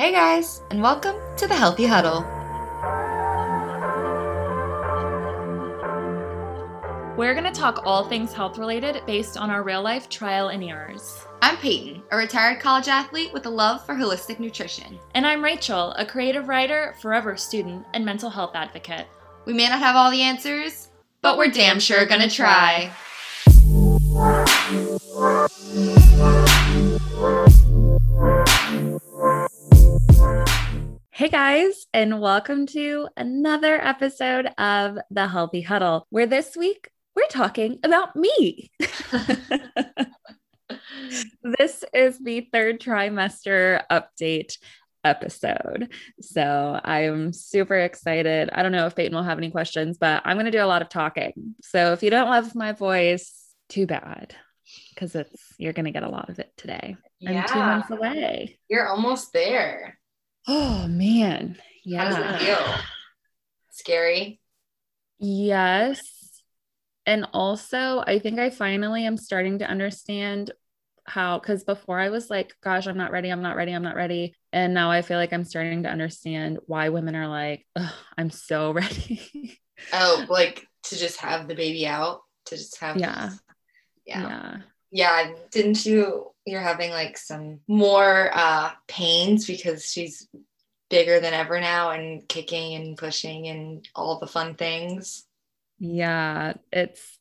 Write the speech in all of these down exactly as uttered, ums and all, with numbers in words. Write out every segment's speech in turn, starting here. Hey guys, and welcome to the Healthy Huddle. We're going to talk all things health related based on our real life trial and errors. I'm Peyton, a retired college athlete with a love for holistic nutrition. And I'm Rachel, a creative writer, forever student, and mental health advocate. We may not have all the answers, but we're damn sure going to try. Hey guys, and welcome to another episode of The Healthy Huddle, where this week we're talking about me. This is the third trimester update episode. So I'm super excited. I don't know if Peyton will have any questions, but I'm going to do a lot of talking. So if you don't love my voice, too bad, because it's you're going to get a lot of it today. Yeah. I'm two months away. You're almost there. Oh man. Yeah. How does it feel? Scary. Yes. And also I think I finally am starting to understand how, because before I was like, gosh, I'm not ready. I'm not ready. I'm not ready. And now I feel like I'm starting to understand why women are like, I'm so ready. Oh, like to just have the baby out, to just have. Yeah. Yeah. Yeah. Yeah. Didn't you, you're having like some more uh, pains because she's bigger than ever now and kicking and pushing and all the fun things. Yeah, it's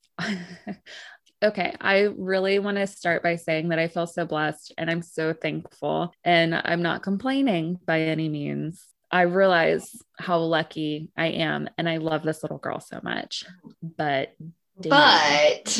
okay. I really want to start by saying that I feel so blessed and I'm so thankful, and I'm not complaining by any means. I realize how lucky I am, and I love this little girl so much, but, but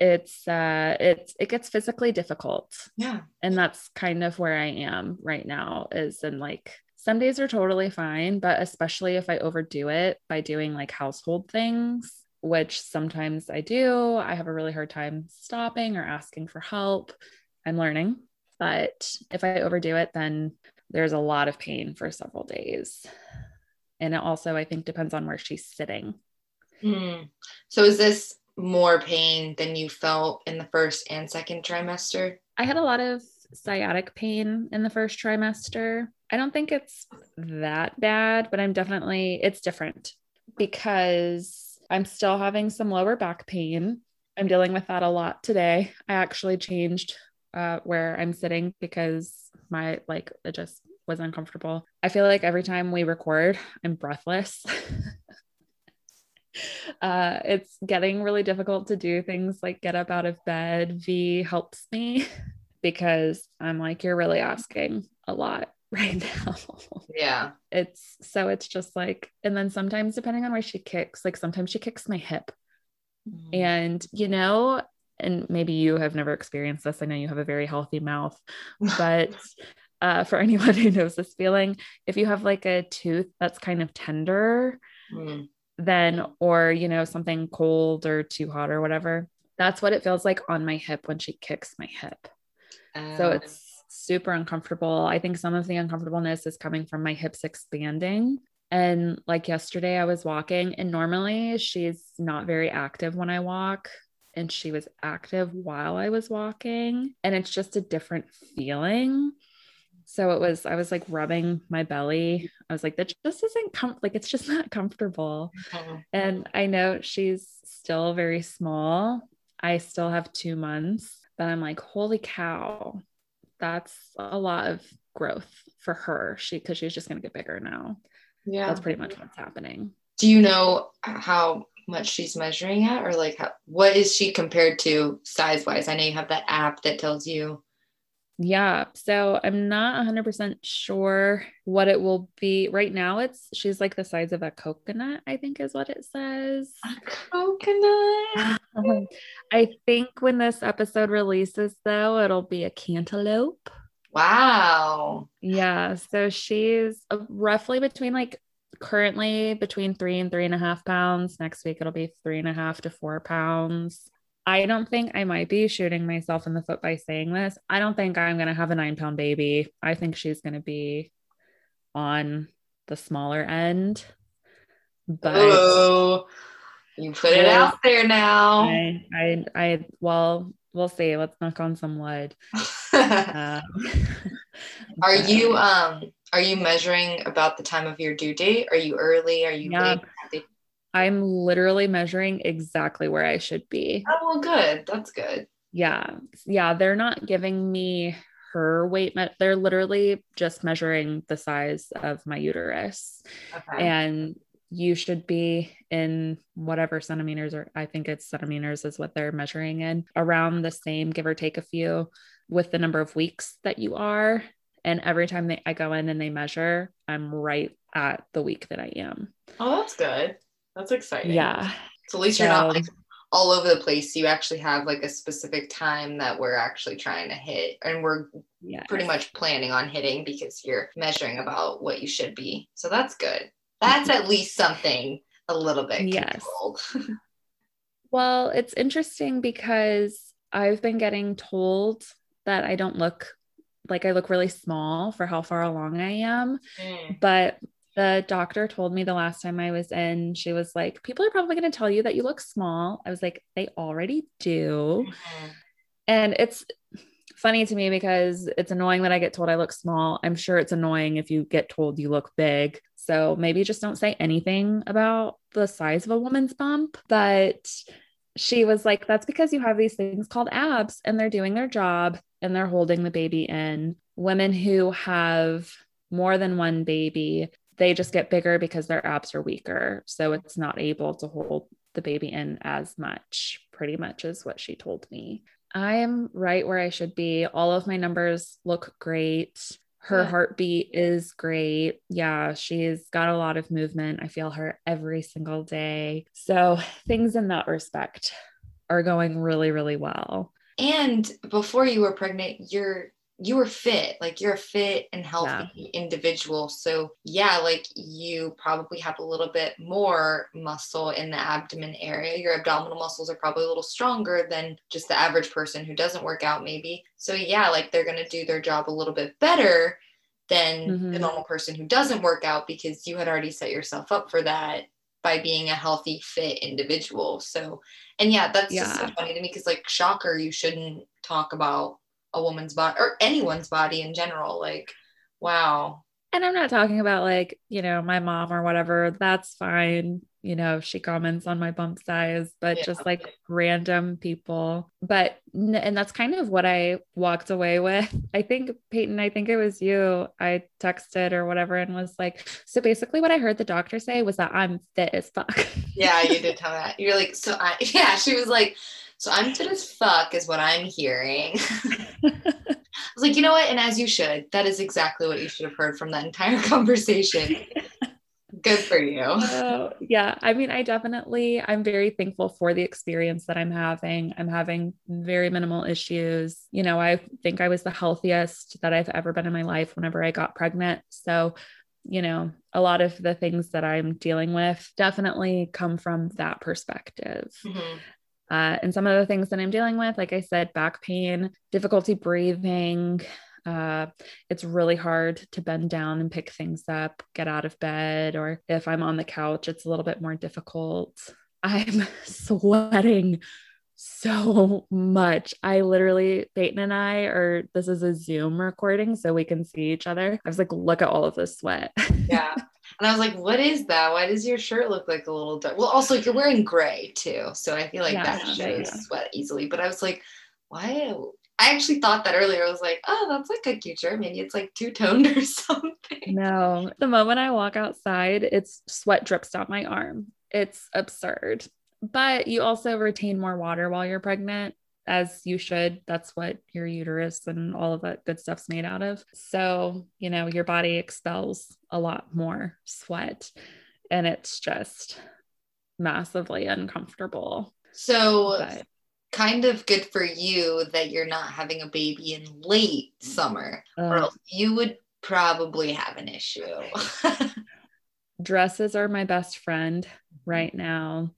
it's, uh, it's, it gets physically difficult. Yeah. And that's kind of where I am right now is in like, some days are totally fine, but especially if I overdo it by doing like household things, which sometimes I do, I have a really hard time stopping or asking for help. I'm learning, but if I overdo it, then there's a lot of pain for several days. And it also, I think, depends on where she's sitting. Mm. So is this more pain than you felt in the first and second trimester? I had a lot of sciatic pain in the first trimester. I don't think it's that bad, but I'm definitely, it's different because I'm still having some lower back pain. I'm dealing with that a lot today. I actually changed uh, where I'm sitting because my, like, it just was uncomfortable. I feel like every time we record, I'm breathless. Uh, it's getting really difficult to do things like get up out of bed. V helps me because I'm like, you're really asking a lot right now. Yeah. It's so it's just like, and then sometimes depending on where she kicks, like sometimes she kicks my hip mm-hmm. and, you know, and maybe you have never experienced this. I know you have a very healthy mouth, but uh, for anyone who knows this feeling, if you have like a tooth that's kind of tender, mm-hmm. then, or, you know, something cold or too hot or whatever, that's what it feels like on my hip when she kicks my hip. Um, so it's super uncomfortable. I think some of the uncomfortableness is coming from my hips expanding. And like yesterday I was walking, and normally she's not very active when I walk, and she was active while I was walking, and it's just a different feeling. So it was, I was like rubbing my belly. I was like, that just isn't com- like, it's just not comfortable. Oh. And I know she's still very small. I still have two months, but I'm like, holy cow, that's a lot of growth for her. She, cause she's just going to get bigger now. Yeah. That's pretty much what's happening. Do you know how much she's measuring at, or like, how, what is she compared to size wise? I know you have that app that tells you. Yeah. So I'm not one hundred percent sure what it will be right now. It's, she's like the size of a coconut, I think is what it says. A coconut. Um, I think when this episode releases though, it'll be a cantaloupe. Wow. Yeah. So she's roughly between like currently between three and three and a half pounds. Next week, it'll be three and a half to four pounds. I don't think I might be shooting myself in the foot by saying this. I don't think I'm going to have a nine pound baby. I think she's going to be on the smaller end, but oh, you put it out there now. I, I, I, well, we'll see. Let's knock on some wood. um, are you um are you measuring about the time of your due date? Are you early? Are you yeah. late? I'm literally measuring exactly where I should be. Oh, well, good. That's good. Yeah. Yeah. They're not giving me her weight. Me- they're literally just measuring the size of my uterus. Okay. And you should be in whatever centimeters, or I think it's centimeters is what they're measuring in, around the same, give or take a few, with the number of weeks that you are. And every time they, I go in and they measure, I'm right at the week that I am. Oh, that's good. That's exciting. Yeah. So at least so, you're not like all over the place. You actually have like a specific time that we're actually trying to hit, and we're yes. pretty much planning on hitting, because you're measuring about what you should be. So that's good. That's at least something a little bit controlled. Yes. Well, it's interesting because I've been getting told that I don't look like I look really small for how far along I am, mm. but the doctor told me the last time I was in, she was like, people are probably going to tell you that you look small. I was like, they already do. Mm-hmm. And it's funny to me because it's annoying that I get told I look small. I'm sure it's annoying if you get told you look big. So maybe just don't say anything about the size of a woman's bump. But she was like, that's because you have these things called abs, and they're doing their job and they're holding the baby in. Women who have more than one baby, they just get bigger because their abs are weaker. So it's not able to hold the baby in as much, pretty much is what she told me. I am right where I should be. All of my numbers look great. Her yeah. heartbeat is great. Yeah. She's got a lot of movement. I feel her every single day. So things in that respect are going really, really well. And before you were pregnant, you're you were fit, like you're a fit and healthy yeah. individual. So yeah, like you probably have a little bit more muscle in the abdomen area. Your abdominal muscles are probably a little stronger than just the average person who doesn't work out maybe. So yeah, like they're going to do their job a little bit better than mm-hmm. the normal person who doesn't work out, because you had already set yourself up for that by being a healthy, fit individual. So, and yeah, that's yeah. just so funny to me, because like, shocker, you shouldn't talk about a woman's body or anyone's body in general. Like, wow. And I'm not talking about like, you know, my mom or whatever, that's fine. You know, she comments on my bump size, but yeah. just like random people. But, and that's kind of what I walked away with. I think Peyton, I think it was you, I texted or whatever, and was like, so basically what I heard the doctor say was that I'm fit as fuck. Yeah. You did tell that. You're like, so I, yeah, she was like, so I'm fit as fuck is what I'm hearing. I was like, you know what? And as you should, that is exactly what you should have heard from that entire conversation. Good for you. Uh, yeah. I mean, I definitely, I'm very thankful for the experience that I'm having. I'm having very minimal issues. You know, I think I was the healthiest that I've ever been in my life whenever I got pregnant. So, you know, a lot of the things that I'm dealing with definitely come from that perspective. Mm-hmm. Uh, and some of the things that I'm dealing with, like I said, back pain, difficulty breathing. Uh, it's really hard to bend down and pick things up, get out of bed, or if I'm on the couch, it's a little bit more difficult. I'm sweating so much. I literally, Peyton and I are, this is a Zoom recording, so we can see each other. I was like, look at all of this sweat. Yeah. And I was like, what is that? Why does your shirt look like a little dark? Well, also you're wearing gray too. So I feel like yeah, that shows yeah. sweat easily, but I was like, why? I actually thought that earlier. I was like, oh, that's like a cute shirt. Maybe it's like two toned or something. No, the moment I walk outside, it's sweat drips down my arm. It's absurd, but you also retain more water while you're pregnant, as you should. That's what your uterus and all of that good stuff's made out of. So, you know, your body expels a lot more sweat, and it's just massively uncomfortable. So but. Kind of good for you that you're not having a baby in late summer, uh, or else you would probably have an issue. Dresses are my best friend right now.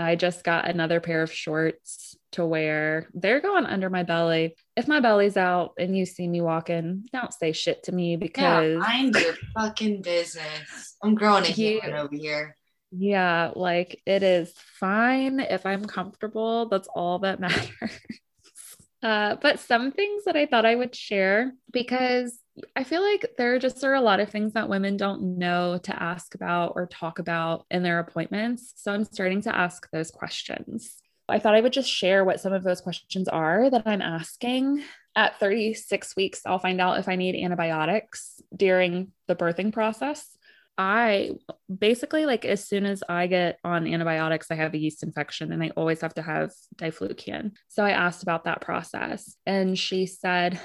I just got another pair of shorts to wear. They're going under my belly. If my belly's out and you see me walking, don't say shit to me, because yeah, mind your fucking business. I'm growing a human over here. Yeah. Like, it is fine. If I'm comfortable, that's all that matters. Uh, but some things that I thought I would share, because I feel like there just are a lot of things that women don't know to ask about or talk about in their appointments. So I'm starting to ask those questions. I thought I would just share what some of those questions are that I'm asking. At thirty-six weeks, I'll find out if I need antibiotics during the birthing process. I basically, like, as soon as I get on antibiotics, I have a yeast infection and I always have to have diflucan. So I asked about that process, and she said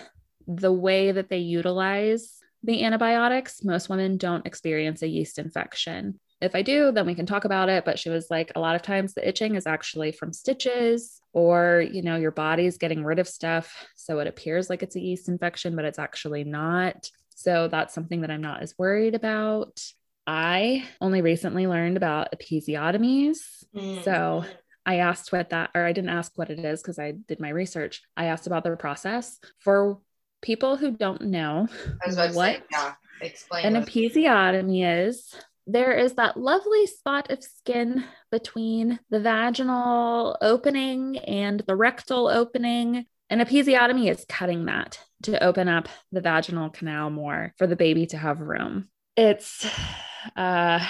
the way that they utilize the antibiotics, most women don't experience a yeast infection. If I do, then we can talk about it. But she was like, a lot of times the itching is actually from stitches, or, you know, your body's getting rid of stuff. So it appears like it's a yeast infection, but it's actually not. So that's something that I'm not as worried about. I only recently learned about episiotomies. Mm. So I asked what that, or I didn't ask what it is because I did my research. I asked about the process. For people who don't know what say, yeah. Explain an what episiotomy is, there is that lovely spot of skin between the vaginal opening and the rectal opening. An episiotomy is cutting that to open up the vaginal canal more for the baby to have room. It's, uh,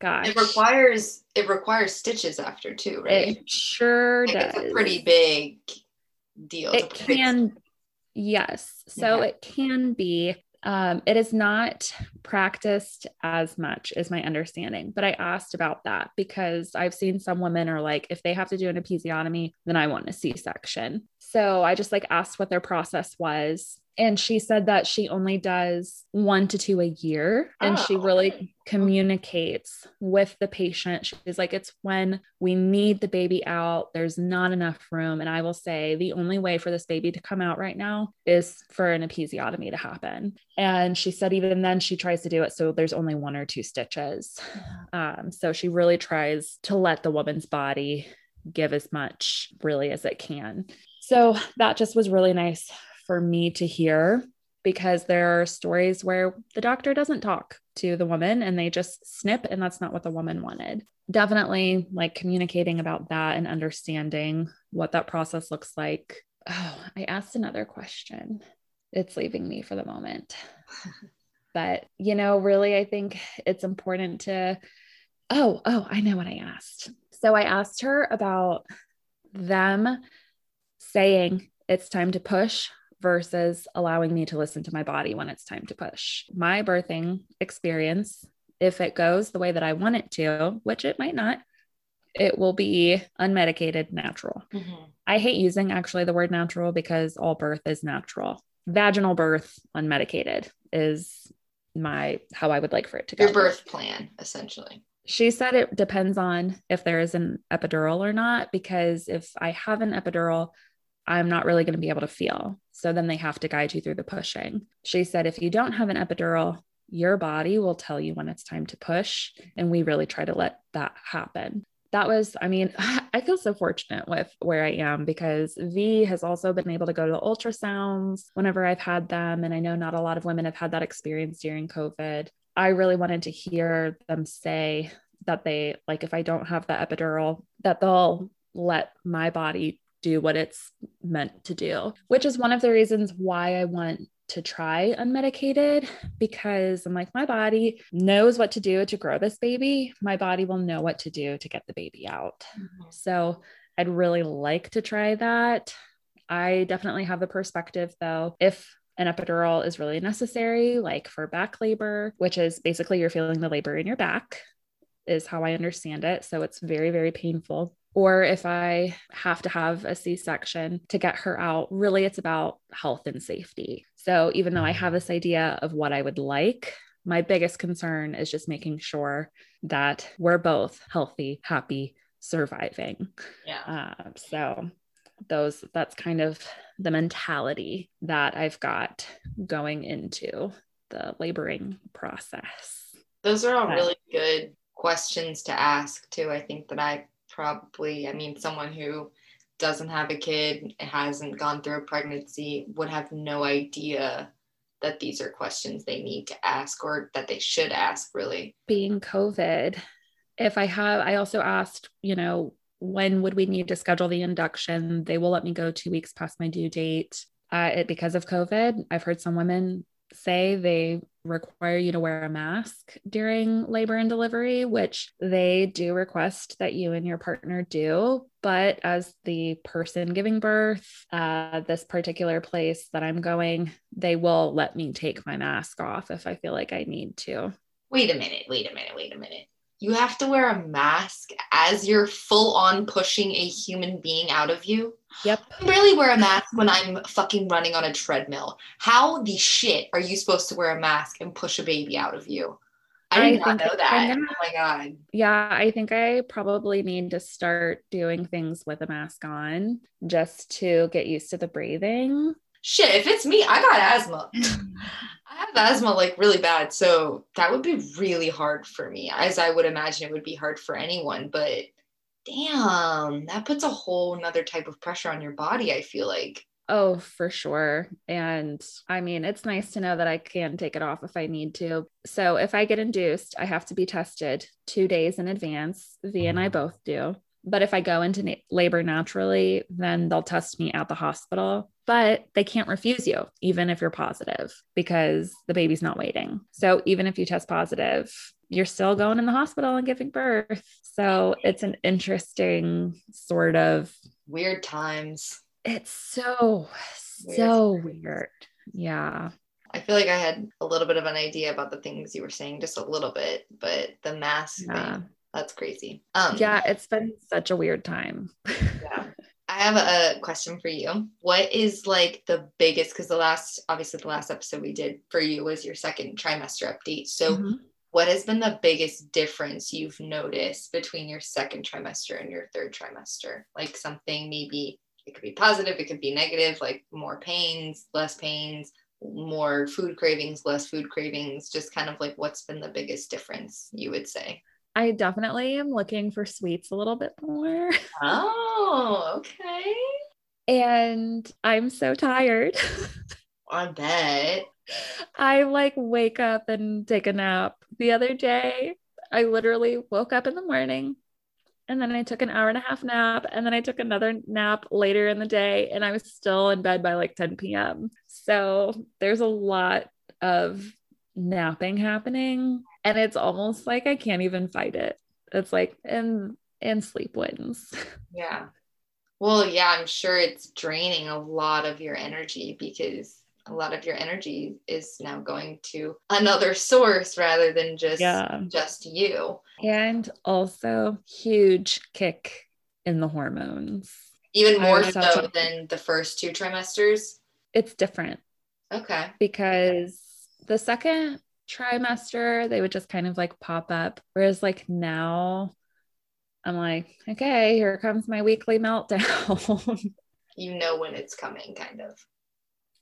gosh. It requires, it requires stitches after too, right? It sure like does. It's a pretty big deal. It can, big... yes. So yeah. It can be, um, it is not practiced as much is my understanding, but I asked about that because I've seen some women are like, if they have to do an episiotomy, then I want a C-section. So I just like asked what their process was. And she said that she only does one to two a year. And oh. she really communicates with the patient. She's like, it's when we need the baby out, there's not enough room. And I will say the only way for this baby to come out right now is for an episiotomy to happen. And she said, even then she tries to do it. So there's only one or two stitches. Um, so she really tries to let the woman's body give as much really as it can. So that just was really nice for me to hear, because there are stories where the doctor doesn't talk to the woman and they just snip, and that's not what the woman wanted. Definitely like communicating about that and understanding what that process looks like. Oh, I asked another question. It's leaving me for the moment, but you know, really, I think it's important to, oh, oh, I know what I asked. So I asked her about them saying it's time to push versus allowing me to listen to my body when it's time to push. My birthing experience, if it goes the way that I want it to, which it might not, it will be unmedicated natural. Mm-hmm. I hate using actually the word natural because all birth is natural. Vaginal birth unmedicated is my, how I would like for it to go. Your birth plan, essentially. She said it depends on if there is an epidural or not, because if I have an epidural, I'm not really going to be able to feel. So then they have to guide you through the pushing. She said, if you don't have an epidural, your body will tell you when it's time to push. And we really try to let that happen. That was, I mean, I feel so fortunate with where I am, because V has also been able to go to the ultrasounds whenever I've had them. And I know not a lot of women have had that experience during COVID. I really wanted to hear them say that they, like, if I don't have the epidural, that they'll let my body do what it's meant to do, which is one of the reasons why I want to try unmedicated, because I'm like, my body knows what to do to grow this baby. My body will know what to do to get the baby out. Mm-hmm. So I'd really like to try that. I definitely have the perspective though, if an epidural is really necessary, like for back labor, which is basically you're feeling the labor in your back, is how I understand it. So it's very, very painful. Or if I have to have a C-section to get her out, really it's about health and safety. So even though I have this idea of what I would like, my biggest concern is just making sure that we're both healthy, happy, surviving. Yeah. Uh, so those, that's kind of the mentality that I've got going into the laboring process. Those are all but, really good questions to ask too. I think that I Probably, I mean, someone who doesn't have a kid, hasn't gone through a pregnancy, would have no idea that these are questions they need to ask, or that they should ask, really. Being COVID, if I have, I also asked, you know, when would we need to schedule the induction? They will let me go two weeks past my due date. Uh, it, because of COVID, I've heard some women say they require you to wear a mask during labor and delivery, which they do request that you and your partner do. But as the person giving birth, uh, this particular place that I'm going, they will let me take my mask off if I feel like I need to. Wait a minute, wait a minute, wait a minute. You have to wear a mask as you're full on pushing a human being out of you? Yep. I barely wear a mask when I'm fucking running on a treadmill. How the shit are you supposed to wear a mask and push a baby out of you? I did I not know that. Gonna, oh my God. Yeah, I think I probably need to start doing things with a mask on just to get used to the breathing. Shit, if it's me, I got asthma. I have asthma like really bad. So that would be really hard for me, as I would imagine it would be hard for anyone, but damn, that puts a whole nother type of pressure on your body, I feel like. Oh, for sure. And I mean, it's nice to know that I can take it off if I need to. So if I get induced, I have to be tested two days in advance. V and I both do. But if I go into na- labor naturally, then they'll test me at the hospital, but they can't refuse you, even if you're positive, because the baby's not waiting. So even if you test positive, you're still going in the hospital and giving birth. So it's an interesting sort of weird times. It's so, weird so times. weird. Yeah. I feel like I had a little bit of an idea about the things you were saying, just a little bit, but the mask yeah. thing. That's crazy. Um, yeah, it's been such a weird time. Yeah. I have a question for you. What is like the biggest, because the last, obviously the last episode we did for you was your second trimester update. So mm-hmm. what has been the biggest difference you've noticed between your second trimester and your third trimester? Like something maybe, it could be positive, it could be negative, like more pains, less pains, more food cravings, less food cravings, just kind of like what's been the biggest difference you would say? I definitely am looking for sweets a little bit more. Oh, okay. And I'm so tired. I bet. I like wake up and take a nap. The other day, I literally woke up in the morning and then I took an hour and a half nap and then I took another nap later in the day and I was still in bed by like ten p.m. So there's a lot of napping happening. And it's almost like I can't even fight it. It's like, and, and sleep wins. Yeah. Well, yeah, I'm sure it's draining a lot of your energy because a lot of your energy is now going to another source rather than just, yeah. just you. And also huge kick in the hormones. Even more so to- than the first two trimesters? It's different. Okay. Because the second trimester, they would just kind of like pop up. Whereas like now I'm like, okay, here comes my weekly meltdown. You know when it's coming, kind of.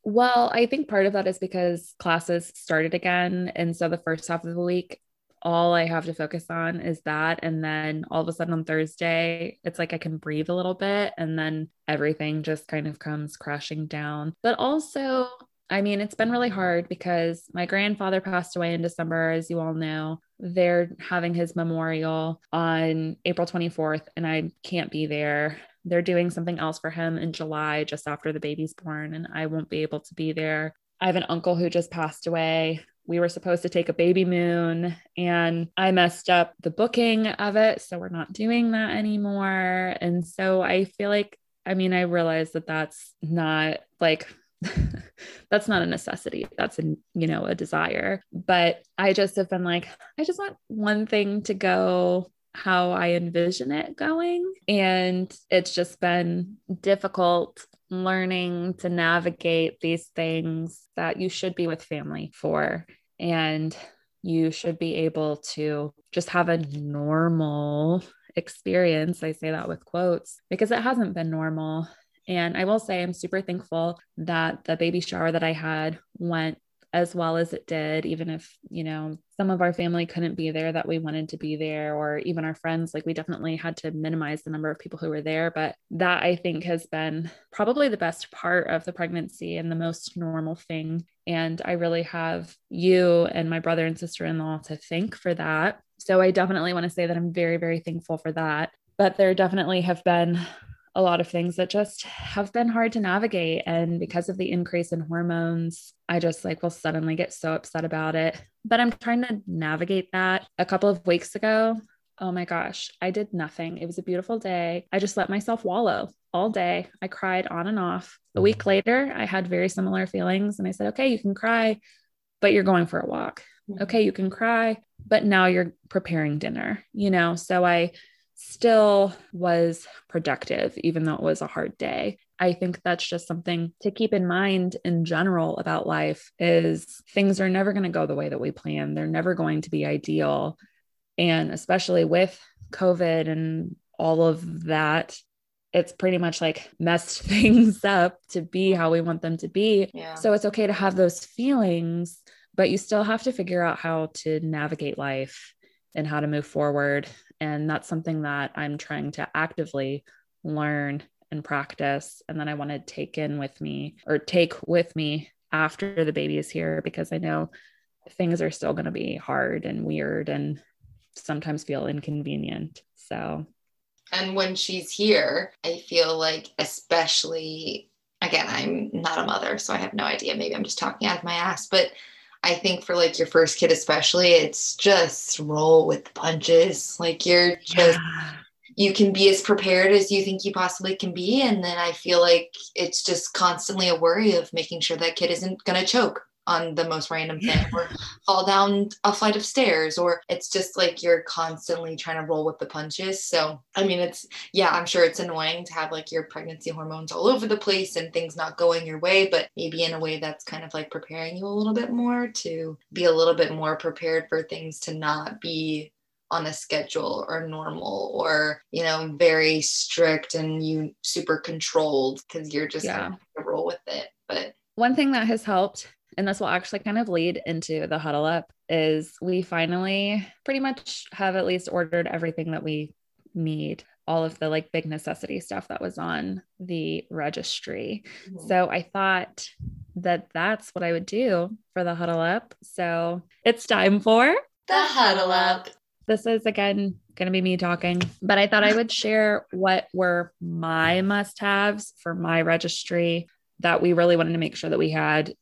Well, I think part of that is because classes started again. And so the first half of the week, all I have to focus on is that. And then all of a sudden on Thursday, it's like I can breathe a little bit and then everything just kind of comes crashing down. But also, I mean, it's been really hard because my grandfather passed away in December, as you all know. They're having his memorial on April twenty-fourth, and I can't be there. They're doing something else for him in July, just after the baby's born, and I won't be able to be there. I have an uncle who just passed away. We were supposed to take a baby moon, and I messed up the booking of it, so we're not doing that anymore. And so I feel like, I mean, I realize that that's not like... that's not a necessity. That's a, you know, a desire, but I just have been like, I just want one thing to go how I envision it going. And it's just been difficult learning to navigate these things that you should be with family for, and you should be able to just have a normal experience. I say that with quotes because it hasn't been normal. And I will say I'm super thankful that the baby shower that I had went as well as it did, even if, you know, some of our family couldn't be there that we wanted to be there, or even our friends. Like we definitely had to minimize the number of people who were there, but that I think has been probably the best part of the pregnancy and the most normal thing. And I really have you and my brother and sister-in-law to thank for that. So I definitely want to say that I'm very, very thankful for that. But there definitely have been a lot of things that just have been hard to navigate. And because of the increase in hormones, I just like will suddenly get so upset about it. But I'm trying to navigate that. A couple of weeks ago, oh my gosh, I did nothing. It was a beautiful day. I just let myself wallow all day. I cried on and off. A week later, I had very similar feelings. And I said, okay, you can cry, but you're going for a walk. Okay, you can cry, but now you're preparing dinner, you know? So I still was productive, even though it was a hard day. I think that's just something to keep in mind in general about life is things are never going to go the way that we plan. They're never going to be ideal. And especially with COVID and all of that, it's pretty much like messed things up to be how we want them to be. Yeah. So it's okay to have those feelings, but you still have to figure out how to navigate life and how to move forward. And that's something that I'm trying to actively learn and practice. And then I want to take in with me or take with me after the baby is here, because I know things are still going to be hard and weird and sometimes feel inconvenient. So. And when she's here, I feel like, especially again, I'm not a mother, so I have no idea. Maybe I'm just talking out of my ass, but I think for like your first kid, especially, it's just roll with the punches. Like you're just, yeah. you can be as prepared as you think you possibly can be. And then I feel like it's just constantly a worry of making sure that kid isn't going to choke on the most random thing or fall down a flight of stairs, or it's just like, you're constantly trying to roll with the punches. So, I mean, it's, yeah, I'm sure it's annoying to have like your pregnancy hormones all over the place and things not going your way, but maybe in a way that's kind of like preparing you a little bit more to be a little bit more prepared for things to not be on a schedule or normal or, you know, very strict and you super controlled, because you're just yeah. going to roll with it. But one thing that has helped, and this will actually kind of lead into the huddle up, is we finally pretty much have at least ordered everything that we need, all of the like big necessity stuff that was on the registry. Mm-hmm. So I thought that that's what I would do for the huddle up. So it's time for the huddle up. This is again going to be me talking, but I thought I would share what were my must-haves for my registry that we really wanted to make sure that we had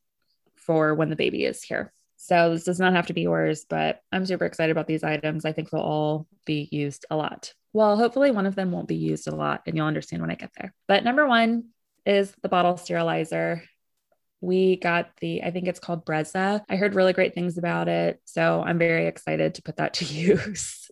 for when the baby is here. So this does not have to be yours, but I'm super excited about these items. I think they'll all be used a lot. Well, hopefully one of them won't be used a lot and you'll understand when I get there. But number one is the bottle sterilizer. We got the, I think it's called Brezza. I heard really great things about it. So I'm very excited to put that to use.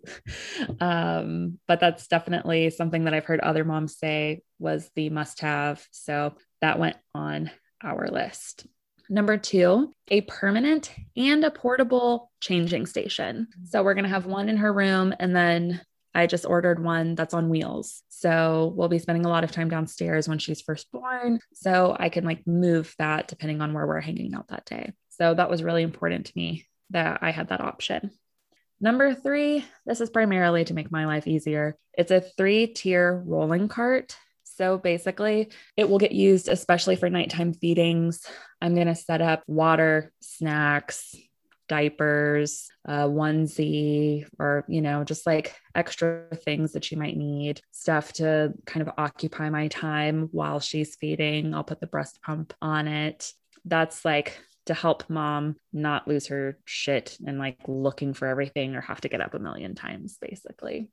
um, but that's definitely something that I've heard other moms say was the must-have. So that went on our list. Number two, a permanent and a portable changing station. So we're going to have one in her room. And then I just ordered one that's on wheels. So we'll be spending a lot of time downstairs when she's first born. So I can like move that depending on where we're hanging out that day. So that was really important to me that I had that option. Number three, this is primarily to make my life easier. It's a three-tier rolling cart. So basically it will get used, especially for nighttime feedings. I'm going to set up water, snacks, diapers, a onesie, or, you know, just like extra things that she might need, stuff to kind of occupy my time while she's feeding. I'll put the breast pump on it. That's like to help mom not lose her shit and like looking for everything or have to get up a million times, basically.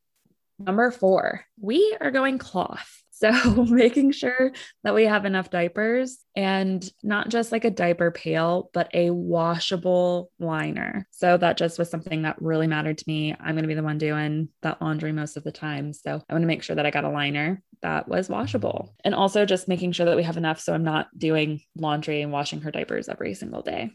Number four, we are going cloth. So making sure that we have enough diapers and not just like a diaper pail, but a washable liner. So that just was something that really mattered to me. I'm going to be the one doing that laundry most of the time. So I want to make sure that I got a liner that was washable, and also just making sure that we have enough. So I'm not doing laundry and washing her diapers every single day.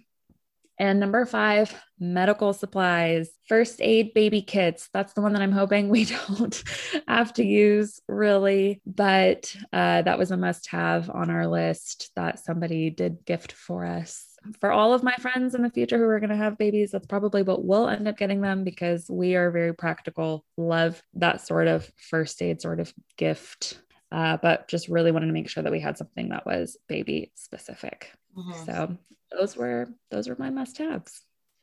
And number five, medical supplies, first aid baby kits. That's the one that I'm hoping we don't have to use really, but uh, that was a must-have on our list that somebody did gift for us. For all of my friends in the future who are going to have babies, that's probably what we'll end up getting them, because we are very practical, love that sort of first aid sort of gift. Uh, but just really wanted to make sure that we had something that was baby specific. Mm-hmm. So those were, those were my must-haves.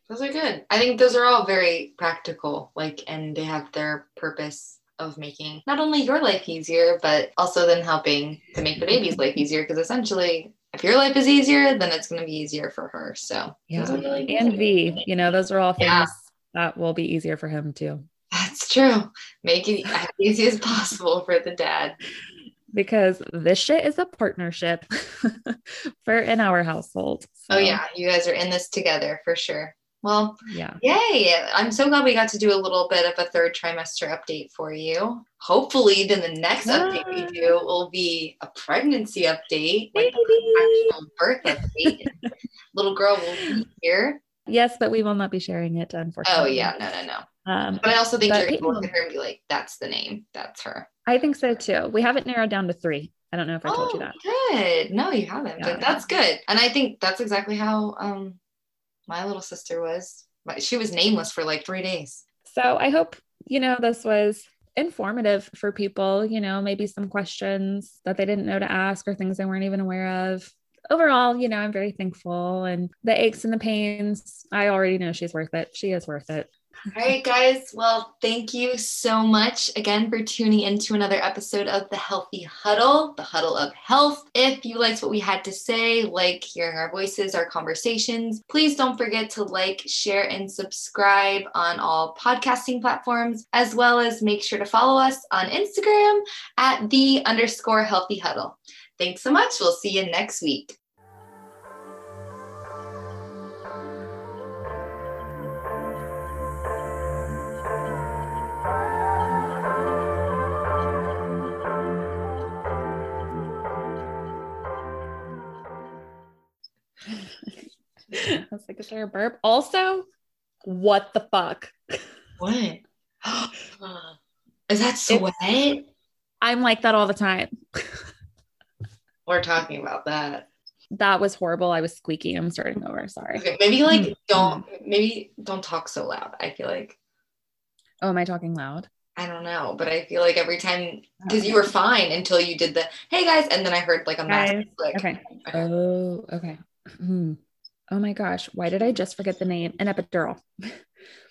Those are good. I think those are all very practical, like, and they have their purpose of making not only your life easier, but also then helping to make the baby's life easier. Because essentially, if your life is easier, then it's going to be easier for her. So yeah, really and V, you know, those are all things yeah. that will be easier for him too. That's true. Make it as easy as possible for the dad. Because this shit is a partnership for in our household. So. Oh yeah. You guys are in this together for sure. Well, yeah. Yay. I'm so glad we got to do a little bit of a third trimester update for you. Hopefully then the next yeah. update we do will be a pregnancy update. Like an actual birth update. Little girl will be here. Yes, but we will not be sharing it, unfortunately. Oh yeah. No, no, no. Um, but I also think you're going to look at her and be like, that's the name. That's her. I think so too. We have it narrowed down to three. I don't know if I oh, told you that. Good. No, you haven't, yeah. but that's good. And I think that's exactly how um, my little sister was. She was nameless for like three days. So I hope, you know, this was informative for people, you know, maybe some questions that they didn't know to ask or things they weren't even aware of. Overall, you know, I'm very thankful, and the aches and the pains, I already know she's worth it. She is worth it. All right, guys. Well, thank you so much again for tuning into another episode of the Healthy Huddle, the huddle of health. If you liked what we had to say, like hearing our voices, our conversations, please don't forget to like, share, and subscribe on all podcasting platforms, as well as make sure to follow us on Instagram at the underscore healthy huddle. Thanks so much. We'll see you next week. I was like, is there a burp? Also, what the fuck? What? Is that sweat? It's, I'm like that all the time. We're talking about that. That was horrible. I was squeaky. I'm starting over. Sorry. Okay, maybe like mm. don't, maybe don't talk so loud. I feel like. Oh, am I talking loud? I don't know, but I feel like every time, because you were fine until you did the, hey guys. And then I heard like a massive click. Okay. okay. Oh, okay. Mm. Oh my gosh. Why did I just forget the name? An epidural.